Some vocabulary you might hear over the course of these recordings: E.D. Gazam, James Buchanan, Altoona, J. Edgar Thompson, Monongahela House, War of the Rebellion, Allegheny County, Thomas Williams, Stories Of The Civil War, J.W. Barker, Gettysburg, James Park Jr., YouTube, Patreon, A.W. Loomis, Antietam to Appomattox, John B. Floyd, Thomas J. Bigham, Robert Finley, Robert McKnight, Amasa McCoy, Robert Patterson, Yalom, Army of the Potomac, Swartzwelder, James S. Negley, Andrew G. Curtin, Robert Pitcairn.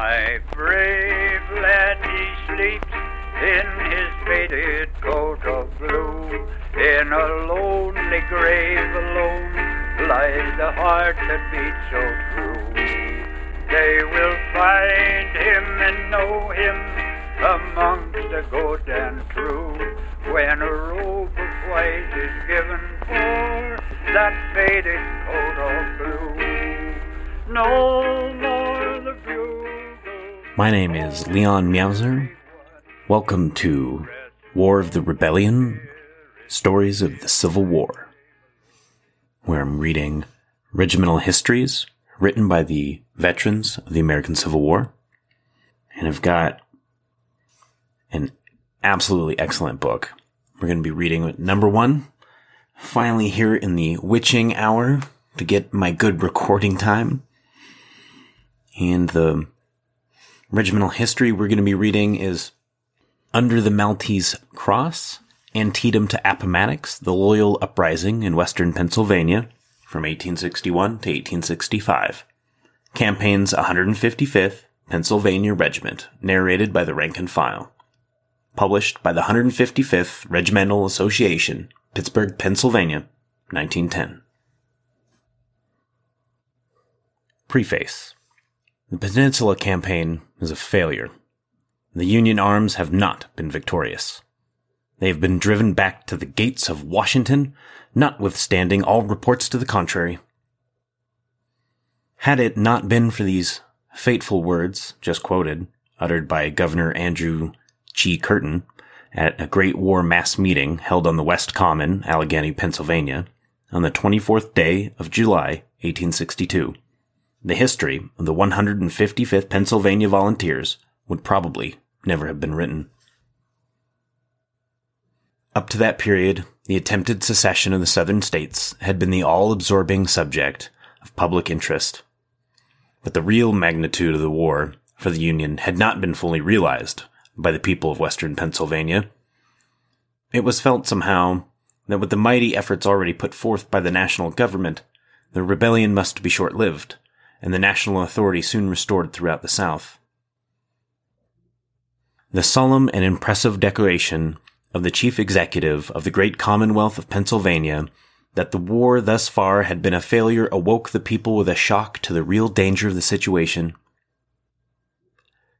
My brave lad, he sleeps in his faded coat of blue. In a lonely grave alone lies the heart that beats so true. They will find him and know him amongst the good and true. When a robe of white is given for that faded coat of blue, no more the bugle. My name is Leon Miauser. Welcome to War of the Rebellion, Stories of the Civil War, where I'm reading regimental histories written by the veterans of the American Civil War. And I've got an absolutely excellent book. We're going to be reading number one, finally here in the witching hour to get my good recording time. And the regimental history we're going to be reading is Under the Maltese Cross, Antietam to Appomattox, the Loyal Uprising in Western Pennsylvania from 1861 to 1865. Campaign's 155th Pennsylvania Regiment, narrated by the rank and file. Published by the 155th Regimental Association, Pittsburgh, Pennsylvania, 1910. Preface. The Peninsula Campaign is a failure. The Union arms have not been victorious. They have been driven back to the gates of Washington, notwithstanding all reports to the contrary. Had it not been for these fateful words just quoted, uttered by Governor Andrew G. Curtin at a Great War mass meeting held on the West Common, Allegheny, Pennsylvania, on the 24th day of July, 1862. The history of the 155th Pennsylvania Volunteers would probably never have been written. Up to that period, the attempted secession of the southern states had been the all-absorbing subject of public interest. But the real magnitude of the war for the Union had not been fully realized by the people of Western Pennsylvania. It was felt somehow that with the mighty efforts already put forth by the national government, the rebellion must be short-lived, and the national authority soon restored throughout the South. The solemn and impressive declaration of the chief executive of the great Commonwealth of Pennsylvania that the war thus far had been a failure awoke the people with a shock to the real danger of the situation.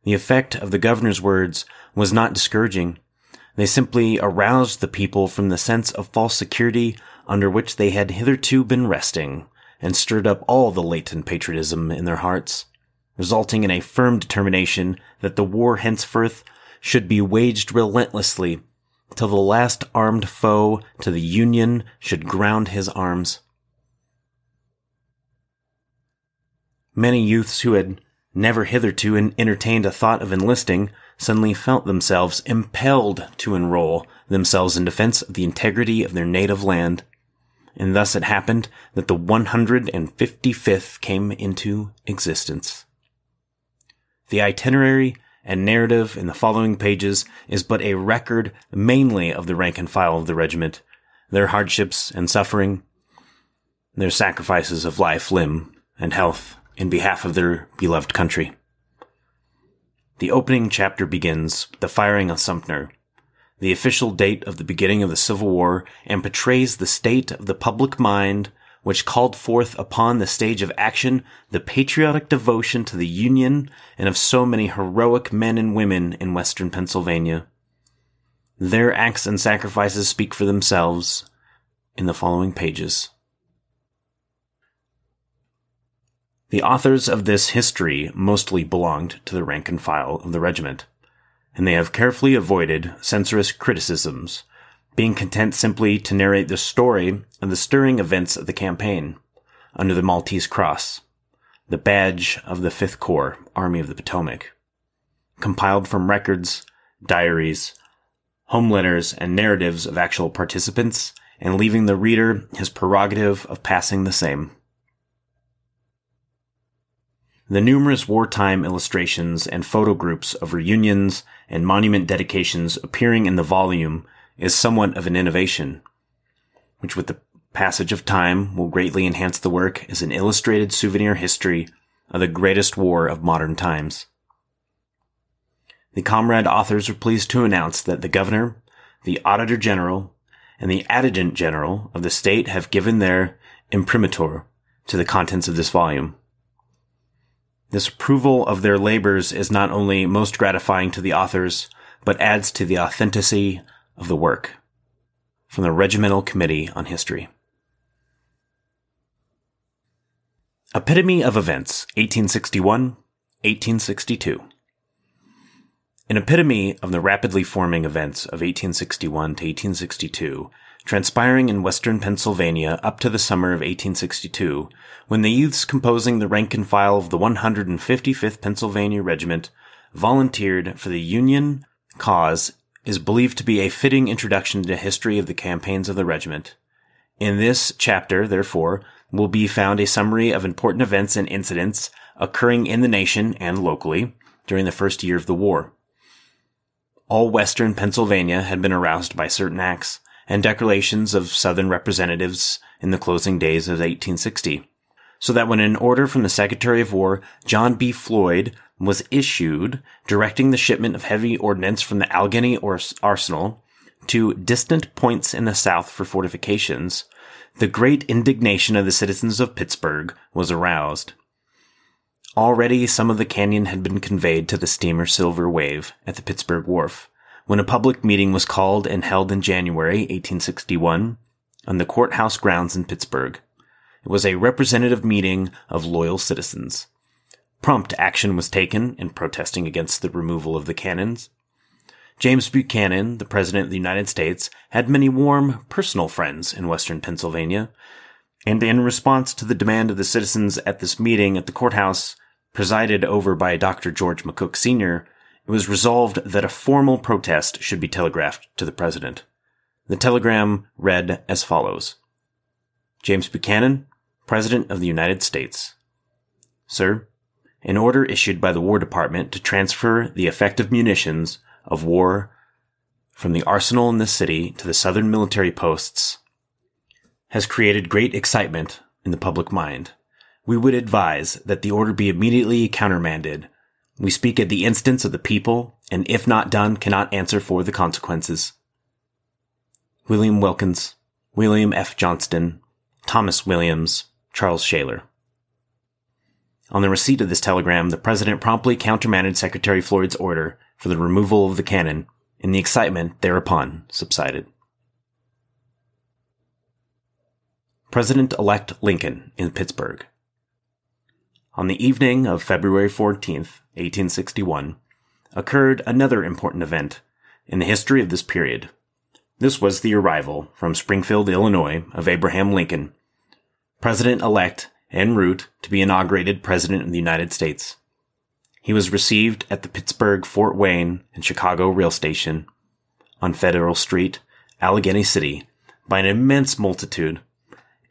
The effect of the governor's words was not discouraging. They simply aroused the people from the sense of false security under which they had hitherto been resting, and stirred up all the latent patriotism in their hearts, resulting in a firm determination that the war henceforth should be waged relentlessly till the last armed foe to the Union should ground his arms. Many youths who had never hitherto entertained a thought of enlisting, suddenly felt themselves impelled to enroll themselves in defense of the integrity of their native land. And thus it happened that the 155th came into existence. The itinerary and narrative in the following pages is but a record mainly of the rank and file of the regiment, their hardships and suffering, their sacrifices of life, limb, and health, in behalf of their beloved country. The opening chapter begins with the firing of Sumter, the official date of the beginning of the Civil War, and portrays the state of the public mind which called forth upon the stage of action the patriotic devotion to the Union and of so many heroic men and women in Western Pennsylvania. Their acts and sacrifices speak for themselves in the following pages. The authors of this history mostly belonged to the rank and file of the regiment, and they have carefully avoided censorious criticisms, being content simply to narrate the story of the stirring events of the campaign under the Maltese Cross, the badge of the Fifth Corps, Army of the Potomac, compiled from records, diaries, home letters, and narratives of actual participants, and leaving the reader his prerogative of passing the same. The numerous wartime illustrations and photo groups of reunions and monument dedications appearing in the volume is somewhat of an innovation, which with the passage of time will greatly enhance the work as an illustrated souvenir history of the greatest war of modern times, The comrade authors are pleased to announce that the governor, the auditor general, and the adjutant general of the state have given their imprimatur to the contents of this volume. This approval of their labors is not only most gratifying to the authors, but adds to the authenticity of the work. From the Regimental Committee on History. Epitome of Events, 1861, 1862. An epitome of the rapidly forming events of 1861 to 1862, transpiring in western Pennsylvania up to the summer of 1862, when the youths composing the rank and file of the 155th Pennsylvania Regiment volunteered for the Union cause is believed to be a fitting introduction to the history of the campaigns of the regiment. In this chapter, therefore, will be found a summary of important events and incidents occurring in the nation and locally during the first year of the war. All western Pennsylvania had been aroused by certain acts and declarations of Southern representatives in the closing days of 1860, so that when an order from the Secretary of War, John B. Floyd, was issued directing the shipment of heavy ordnance from the Allegheny arsenal to distant points in the South for fortifications, the great indignation of the citizens of Pittsburgh was aroused. Already some of the cannon had been conveyed to the steamer Silver Wave at the Pittsburgh Wharf, when a public meeting was called and held in January 1861 on the courthouse grounds in Pittsburgh. It was a representative meeting of loyal citizens. Prompt action was taken in protesting against the removal of the cannons. James Buchanan, the President of the United States, had many warm, personal friends in western Pennsylvania, and in response to the demand of the citizens at this meeting at the courthouse, presided over by Dr. George McCook Sr., it was resolved that a formal protest should be telegraphed to the president. The telegram read as follows. James Buchanan, President of the United States. Sir, an order issued by the War Department to transfer the effective munitions of war from the arsenal in this city to the southern military posts has created great excitement in the public mind. We would advise that the order be immediately countermanded. We speak at the instance of the people, and if not done, cannot answer for the consequences. William Wilkins, William F. Johnston, Thomas Williams, Charles Shaler. On the receipt of this telegram, the president promptly countermanded Secretary Floyd's order for the removal of the cannon, and the excitement thereupon subsided. President-elect Lincoln in Pittsburgh. On the evening of February 14th, 1861, occurred another important event in the history of this period. This was the arrival from Springfield, Illinois, of Abraham Lincoln, President-elect en route to be inaugurated President of the United States. He was received at the Pittsburgh, Fort Wayne, and Chicago Rail Station on Federal Street, Allegheny City, by an immense multitude,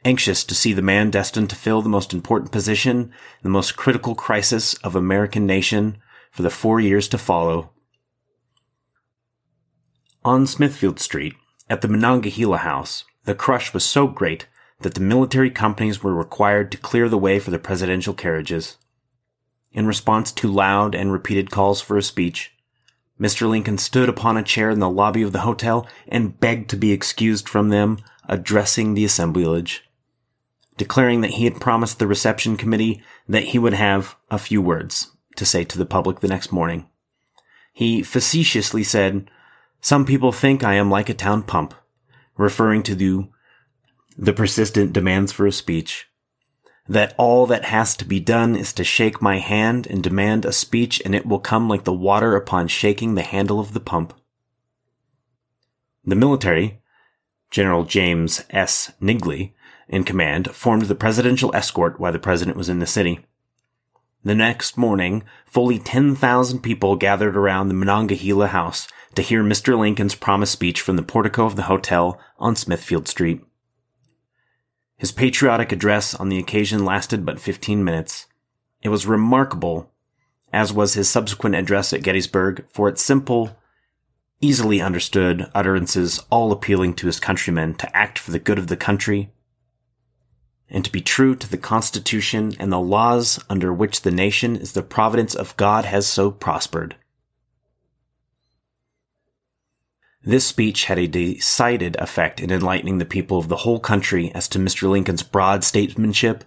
anxious to see the man destined to fill the most important position in the most critical crisis of American nation for the 4 years to follow. On Smithfield Street, at the Monongahela House, the crush was so great that the military companies were required to clear the way for the presidential carriages. In response to loud and repeated calls for a speech, Mr. Lincoln stood upon a chair in the lobby of the hotel and begged to be excused from them, addressing the assemblage, declaring that he had promised the reception committee that he would have a few words to say to the public the next morning. He facetiously said, "Some people think I am like a town pump," referring to the persistent demands for a speech, that all that has to be done is to shake my hand and demand a speech, and it will come like the water upon shaking the handle of the pump. The military, General James S. Negley, in command, formed the presidential escort while the president was in the city. The next morning, fully 10,000 people gathered around the Monongahela House to hear Mr. Lincoln's promised speech from the portico of the hotel on Smithfield Street. His patriotic address on the occasion lasted but 15 minutes. It was remarkable, as was his subsequent address at Gettysburg, for its simple, easily understood utterances, all appealing to his countrymen to act for the good of the country and to be true to the Constitution and the laws under which the nation is the providence of God has so prospered. This speech had a decided effect in enlightening the people of the whole country as to Mr. Lincoln's broad statesmanship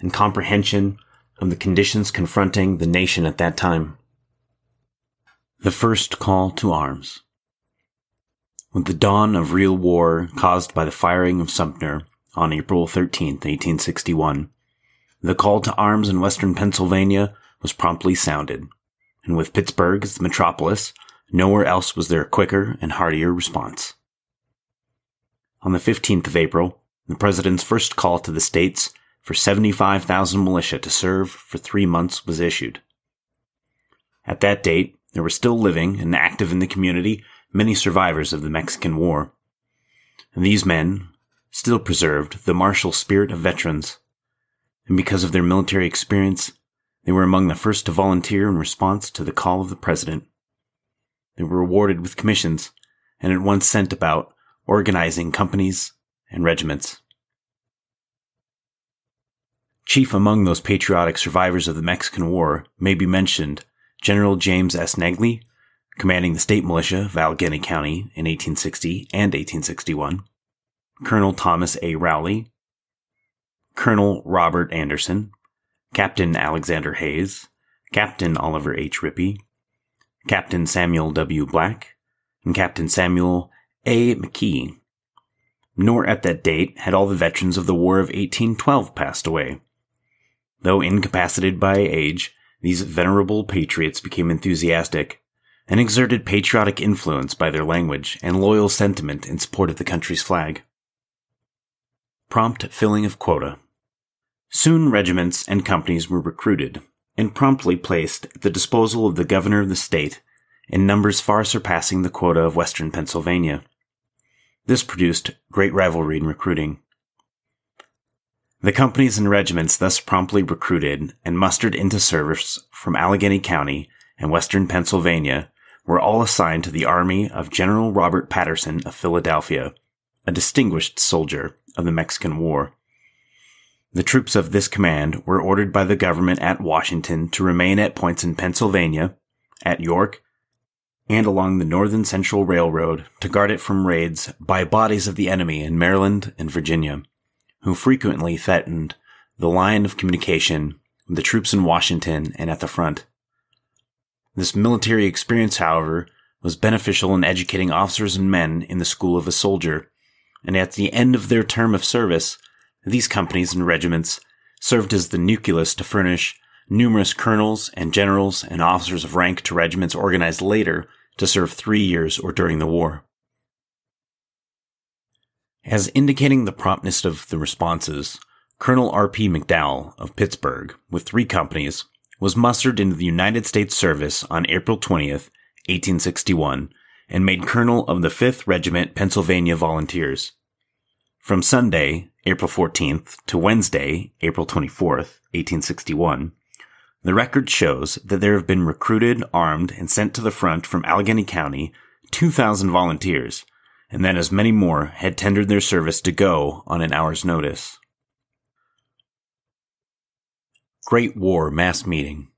and comprehension of the conditions confronting the nation at that time. The First Call to Arms. With the dawn of real war caused by the firing of Sumter on April 13, 1861, the call to arms in western Pennsylvania was promptly sounded, and with Pittsburgh as the metropolis, nowhere else was there a quicker and heartier response. On the 15th of April, the President's first call to the states for 75,000 militia to serve for 3 months was issued. At that date, there were still living and active in the community many survivors of the Mexican War. And these men still preserved the martial spirit of veterans, and because of their military experience, they were among the first to volunteer in response to the call of the President. They were rewarded with commissions, and at once sent about organizing companies and regiments. Chief among those patriotic survivors of the Mexican War may be mentioned General James S. Negley, commanding the state militia of Allegheny County in 1860 and 1861, Colonel Thomas A. Rowley, Colonel Robert Anderson, Captain Alexander Hayes, Captain Oliver H. Rippey, Captain Samuel W. Black, and Captain Samuel A. McKee. Nor at that date had all the veterans of the War of 1812 passed away. Though incapacitated by age, these venerable patriots became enthusiastic and exerted patriotic influence by their language and loyal sentiment in support of the country's flag. Prompt filling of quota. Soon regiments and companies were recruited and promptly placed at the disposal of the governor of the state in numbers far surpassing the quota of western Pennsylvania. This produced great rivalry in recruiting. The companies and regiments thus promptly recruited and mustered into service from Allegheny County and western Pennsylvania were all assigned to the army of General Robert Patterson of Philadelphia, a distinguished soldier of the Mexican War. The troops of this command were ordered by the government at Washington to remain at points in Pennsylvania, at York, and along the Northern Central Railroad to guard it from raids by bodies of the enemy in Maryland and Virginia, who frequently threatened the line of communication with the troops in Washington and at the front. This military experience, however, was beneficial in educating officers and men in the school of a soldier, and at the end of their term of service, these companies and regiments served as the nucleus to furnish numerous colonels and generals and officers of rank to regiments organized later to serve 3 years or during the war. As indicating the promptness of the responses, Colonel R. P. McDowell of Pittsburgh, with 3 companies, was mustered into the United States service on April 20th, 1861, and made colonel of the 5th Regiment Pennsylvania Volunteers. From Sunday, April 14th, to Wednesday, April 24th, 1861, the record shows that there have been recruited, armed, and sent to the front from Allegheny County 2,000 volunteers, and that as many more had tendered their service to go on an hour's notice. Great War Mass Meeting.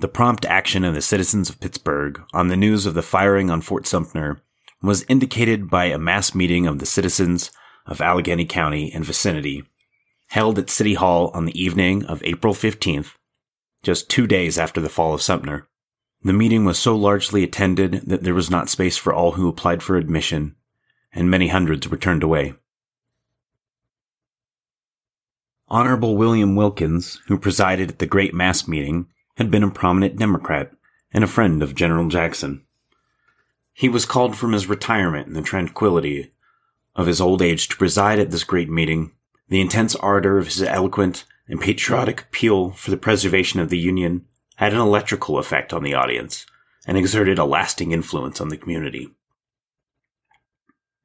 The prompt action of the citizens of Pittsburgh on the news of the firing on Fort Sumter was indicated by a mass meeting of the citizens of Allegheny County and vicinity, held at City Hall on the evening of April 15th, just 2 days after the fall of Sumter. The meeting was so largely attended that there was not space for all who applied for admission, and many hundreds were turned away. Honorable William Wilkins, who presided at the great mass meeting, had been a prominent Democrat and a friend of General Jackson. He was called from his retirement in the tranquility of his old age to preside at this great meeting. The intense ardor of his eloquent and patriotic appeal for the preservation of the Union had an electrical effect on the audience and exerted a lasting influence on the community.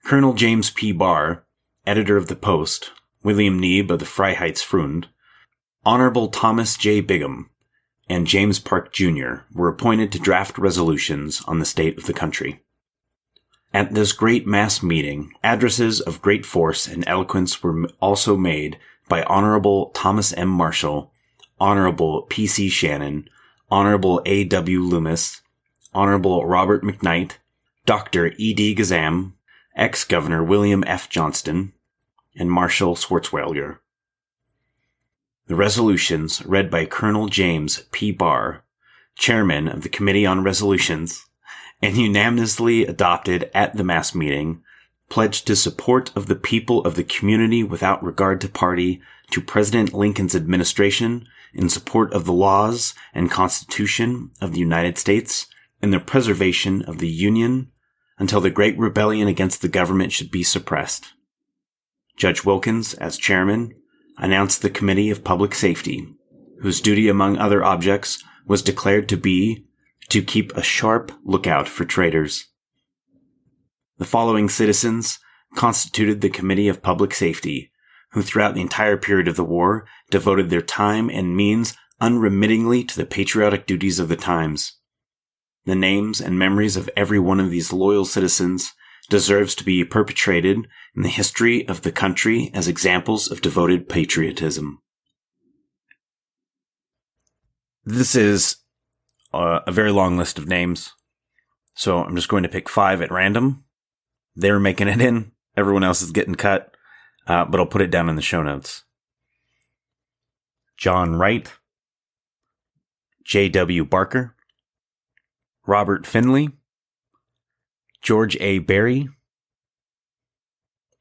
Colonel James P. Barr, editor of the Post, William Neeb of the Freiheitsfrund, Honorable Thomas J. Bigham, and James Park Jr. were appointed to draft resolutions on the state of the country. At this great mass meeting, addresses of great force and eloquence were also made by Honorable Thomas M. Marshall, Honorable P.C. Shannon, Honorable A.W. Loomis, Honorable Robert McKnight, Dr. E. D. Gazam, ex-Governor William F. Johnston, and Marshal Swartzwelder. The resolutions, read by Colonel James P. Barr, chairman of the Committee on Resolutions, and unanimously adopted at the mass meeting, pledged to support of the people of the community without regard to party to President Lincoln's administration in support of the laws and Constitution of the United States and the preservation of the Union until the great rebellion against the government should be suppressed. Judge Wilkins, as chairman, announced the Committee of Public Safety, whose duty, among other objects, was declared to be to keep a sharp lookout for traitors. The following citizens constituted the Committee of Public Safety, who throughout the entire period of the war devoted their time and means unremittingly to the patriotic duties of the times. The names and memories of every one of these loyal citizens deserves to be perpetuated in the history of the country as examples of devoted patriotism. This is a very long list of names, so I'm just going to pick five at random. They're making it in. Everyone else is getting cut, but I'll put it down in the show notes. John Wright, J.W. Barker, Robert Finley, George A. Berry,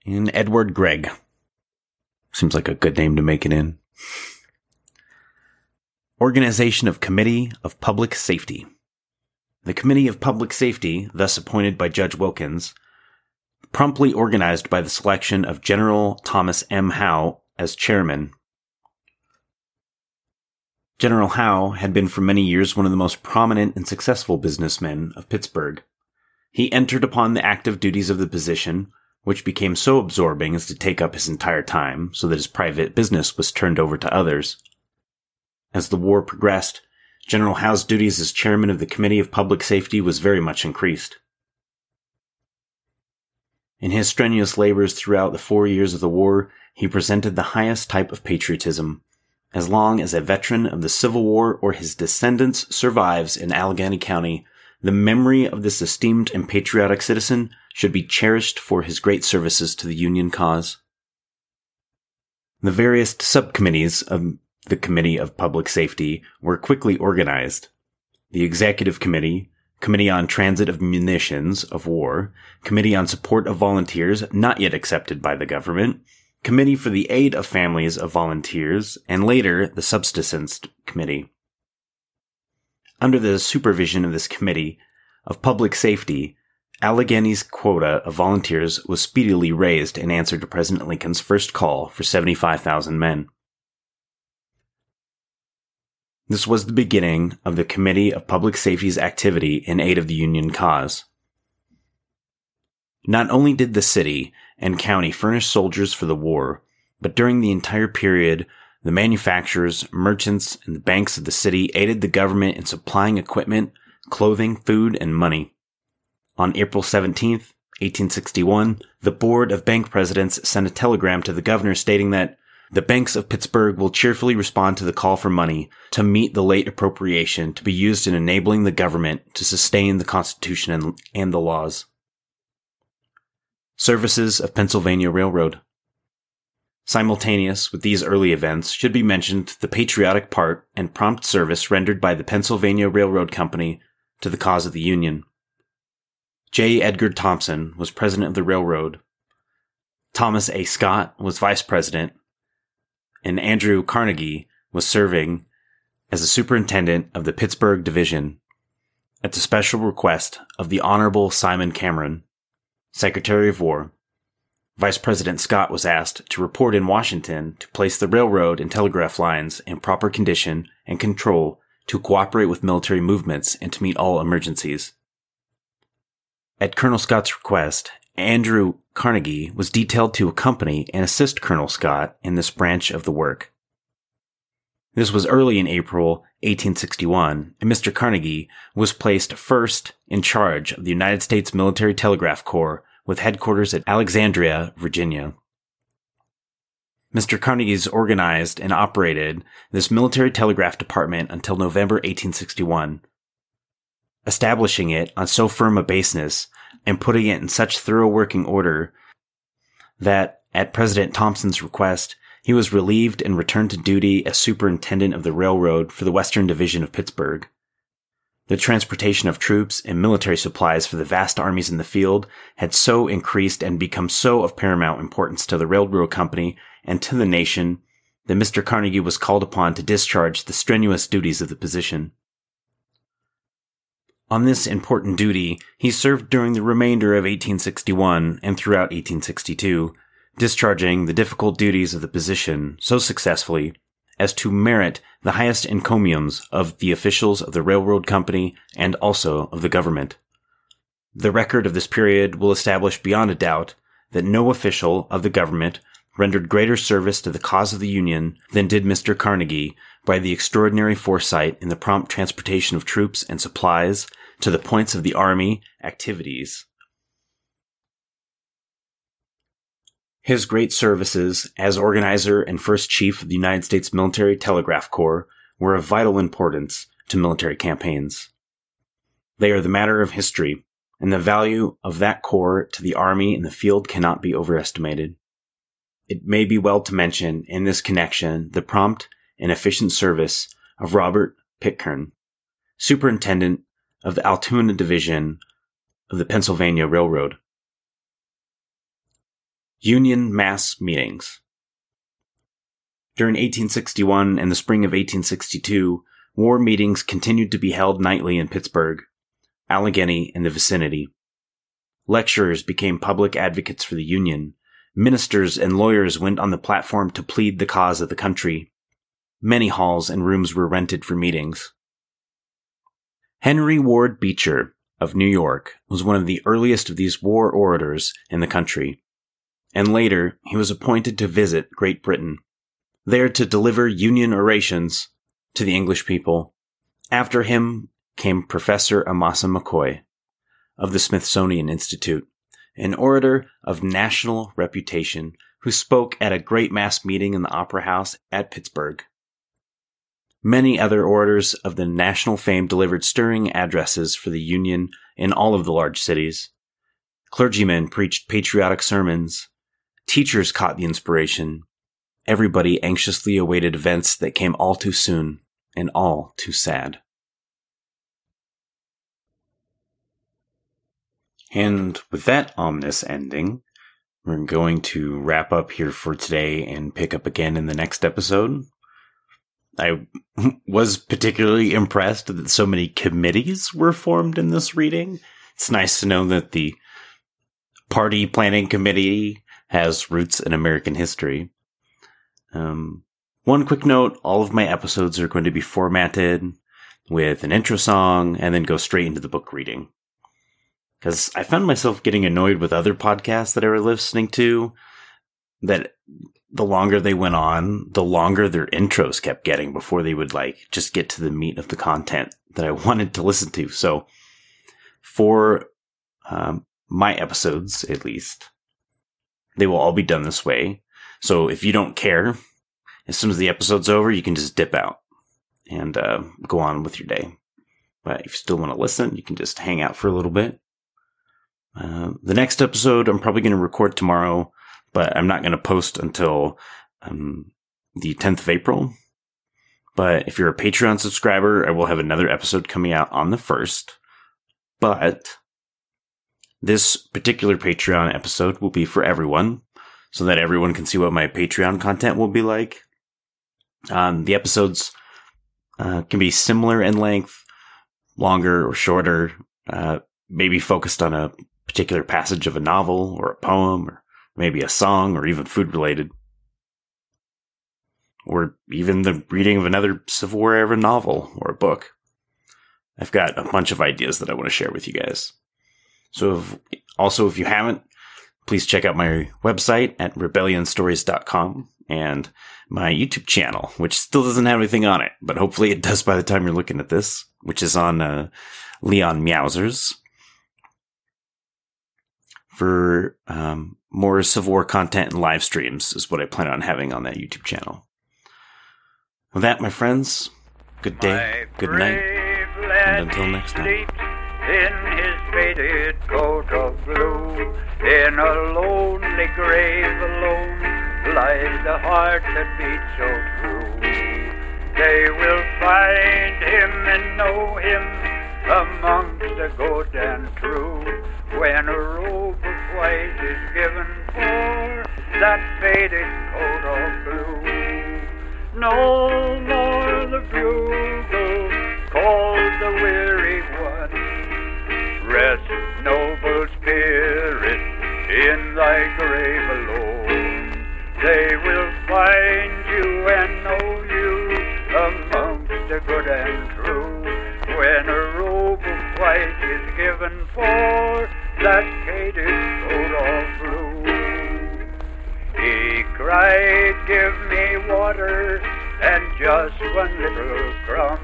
and Edward Gregg. Seems like a good name to make it in. Organization of Committee of Public Safety. The Committee of Public Safety, thus appointed by Judge Wilkins, promptly organized by the selection of General Thomas M. Howe as chairman. General Howe had been for many years one of the most prominent and successful businessmen of Pittsburgh. He entered upon the active duties of the position, which became so absorbing as to take up his entire time, so that his private business was turned over to others. As the war progressed, General Howe's duties as chairman of the Committee of Public Safety was very much increased. In his strenuous labors throughout the 4 years of the war, he presented the highest type of patriotism. As long as a veteran of the Civil War or his descendants survives in Allegheny County, the memory of this esteemed and patriotic citizen should be cherished for his great services to the Union cause. The various subcommittees of the Committee of Public Safety were quickly organized. The Executive Committee, Committee on Transit of Munitions of War, Committee on Support of Volunteers not yet accepted by the government, Committee for the Aid of Families of Volunteers, and later the Subsistence Committee. Under the supervision of this Committee of Public Safety, Allegheny's quota of volunteers was speedily raised in answer to President Lincoln's first call for 75,000 men. This was the beginning of the Committee of Public Safety's activity in aid of the Union cause. Not only did the city and county furnish soldiers for the war, but during the entire period, the manufacturers, merchants, and the banks of the city aided the government in supplying equipment, clothing, food, and money. On April 17, 1861, the Board of Bank Presidents sent a telegram to the governor stating that the banks of Pittsburgh will cheerfully respond to the call for money to meet the late appropriation to be used in enabling the government to sustain the Constitution and the laws. Services of Pennsylvania Railroad. Simultaneous with these early events should be mentioned the patriotic part and prompt service rendered by the Pennsylvania Railroad Company to the cause of the Union. J. Edgar Thompson was president of the railroad. Thomas A. Scott was vice president, and Andrew Carnegie was serving as the superintendent of the Pittsburgh Division at the special request of the Honorable Simon Cameron, Secretary of War. Vice President Scott was asked to report in Washington to place the railroad and telegraph lines in proper condition and control to cooperate with military movements and to meet all emergencies. At Colonel Scott's request, Andrew Carnegie was detailed to accompany and assist Colonel Scott in this branch of the work. This was early in April 1861, and Mr. Carnegie was placed first in charge of the United States Military Telegraph Corps with headquarters at Alexandria, Virginia. Mr. Carnegie's organized and operated this military telegraph department until November 1861. establishing it on so firm a basis and putting it in such thorough working order that, at President Thompson's request, he was relieved and returned to duty as superintendent of the railroad for the Western Division of Pittsburgh. The transportation of troops and military supplies for the vast armies in the field had so increased and become so of paramount importance to the railroad company and to the nation that Mr. Carnegie was called upon to discharge the strenuous duties of the position. On this important duty, he served during the remainder of 1861 and throughout 1862, discharging the difficult duties of the position so successfully as to merit the highest encomiums of the officials of the railroad company and also of the government. The record of this period will establish beyond a doubt that no official of the government rendered greater service to the cause of the Union than did Mr. Carnegie by the extraordinary foresight in the prompt transportation of troops and supplies to the points of the army activities. His great services as organizer and first chief of the United States Military Telegraph Corps were of vital importance to military campaigns. They are the matter of history, and the value of that corps to the Army and the field cannot be overestimated. It may be well to mention in this connection the prompt and efficient service of Robert Pitcairn, superintendent of the Altoona Division of the Pennsylvania Railroad. Union mass meetings. During 1861 and the spring of 1862, war meetings continued to be held nightly in Pittsburgh, Allegheny, and the vicinity. Lecturers became public advocates for the Union. Ministers and lawyers went on the platform to plead the cause of the country. Many halls and rooms were rented for meetings. Henry Ward Beecher of New York was one of the earliest of these war orators in the country, and later he was appointed to visit Great Britain, there to deliver Union orations to the English people. After him came Professor Amasa McCoy of the Smithsonian Institute, an orator of national reputation who spoke at a great mass meeting in the Opera House at Pittsburgh. Many other orators of the national fame delivered stirring addresses for the Union in all of the large cities. Clergymen preached patriotic sermons. Teachers caught the inspiration. Everybody anxiously awaited events that came all too soon and all too sad. And with that ominous ending, we're going to wrap up here for today and pick up again in the next episode. I was particularly impressed that so many committees were formed in this reading. It's nice to know that the Party Planning Committee has roots in American history. One quick note, all of my episodes are going to be formatted with an intro song and then go straight into the book reading. Because I found myself getting annoyed with other podcasts that I were listening to, that the longer they went on, the longer their intros kept getting before they would just get to the meat of the content that I wanted to listen to. So for my episodes, at least, they will all be done this way. So if you don't care, as soon as the episode's over, you can just dip out and go on with your day. But if you still want to listen, you can just hang out for a little bit. The next episode, I'm probably going to record tomorrow, but I'm not going to post until the 10th of April. But if you're a Patreon subscriber, I will have another episode coming out on the 1st. But this particular Patreon episode will be for everyone, so that everyone can see what my Patreon content will be like. The episodes can be similar in length, longer or shorter, maybe focused on a particular passage of a novel or a poem, or maybe a song, or even food-related. Or even the reading of another Civil War era novel or a book. I've got a bunch of ideas that I want to share with you guys. So if you haven't, please check out my website at rebellionstories.com and my YouTube channel, which still doesn't have anything on it, but hopefully it does by the time you're looking at this, which is on Leon Miauser's. For more Civil War content and live streams is what I plan on having on that YouTube channel. With that, my friends, good day, good night, and until next time. in his faded coat of blue. In a lonely grave alone lies the heart that beats so true. They will find him and know him amongst the good and true. When a robe of white is given for that faded coat of blue, no more the bugle calls the weary one. Rest, noble spirit, in thy grave alone. They will find you and know you amongst the good and true. When a robe of white is given for that faded coat of blue, he cried, "Give me water and just one little crumb,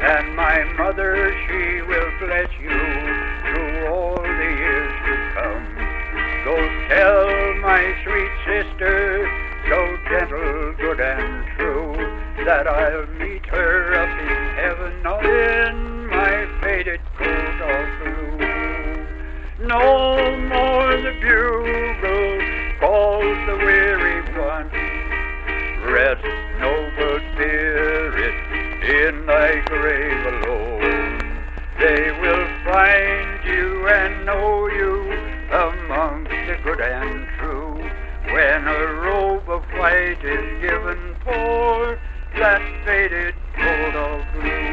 and my mother, she will bless you through all the years to come. Go tell my sweet sister, so gentle, good and true, that I'll meet her up in heaven in my faded coat of blue." No more the bugle calls the weary one. Rest, noble spirit, in thy grave alone. They will find you and know you amongst the good and true. When a robe of white is given for that faded coat of blue.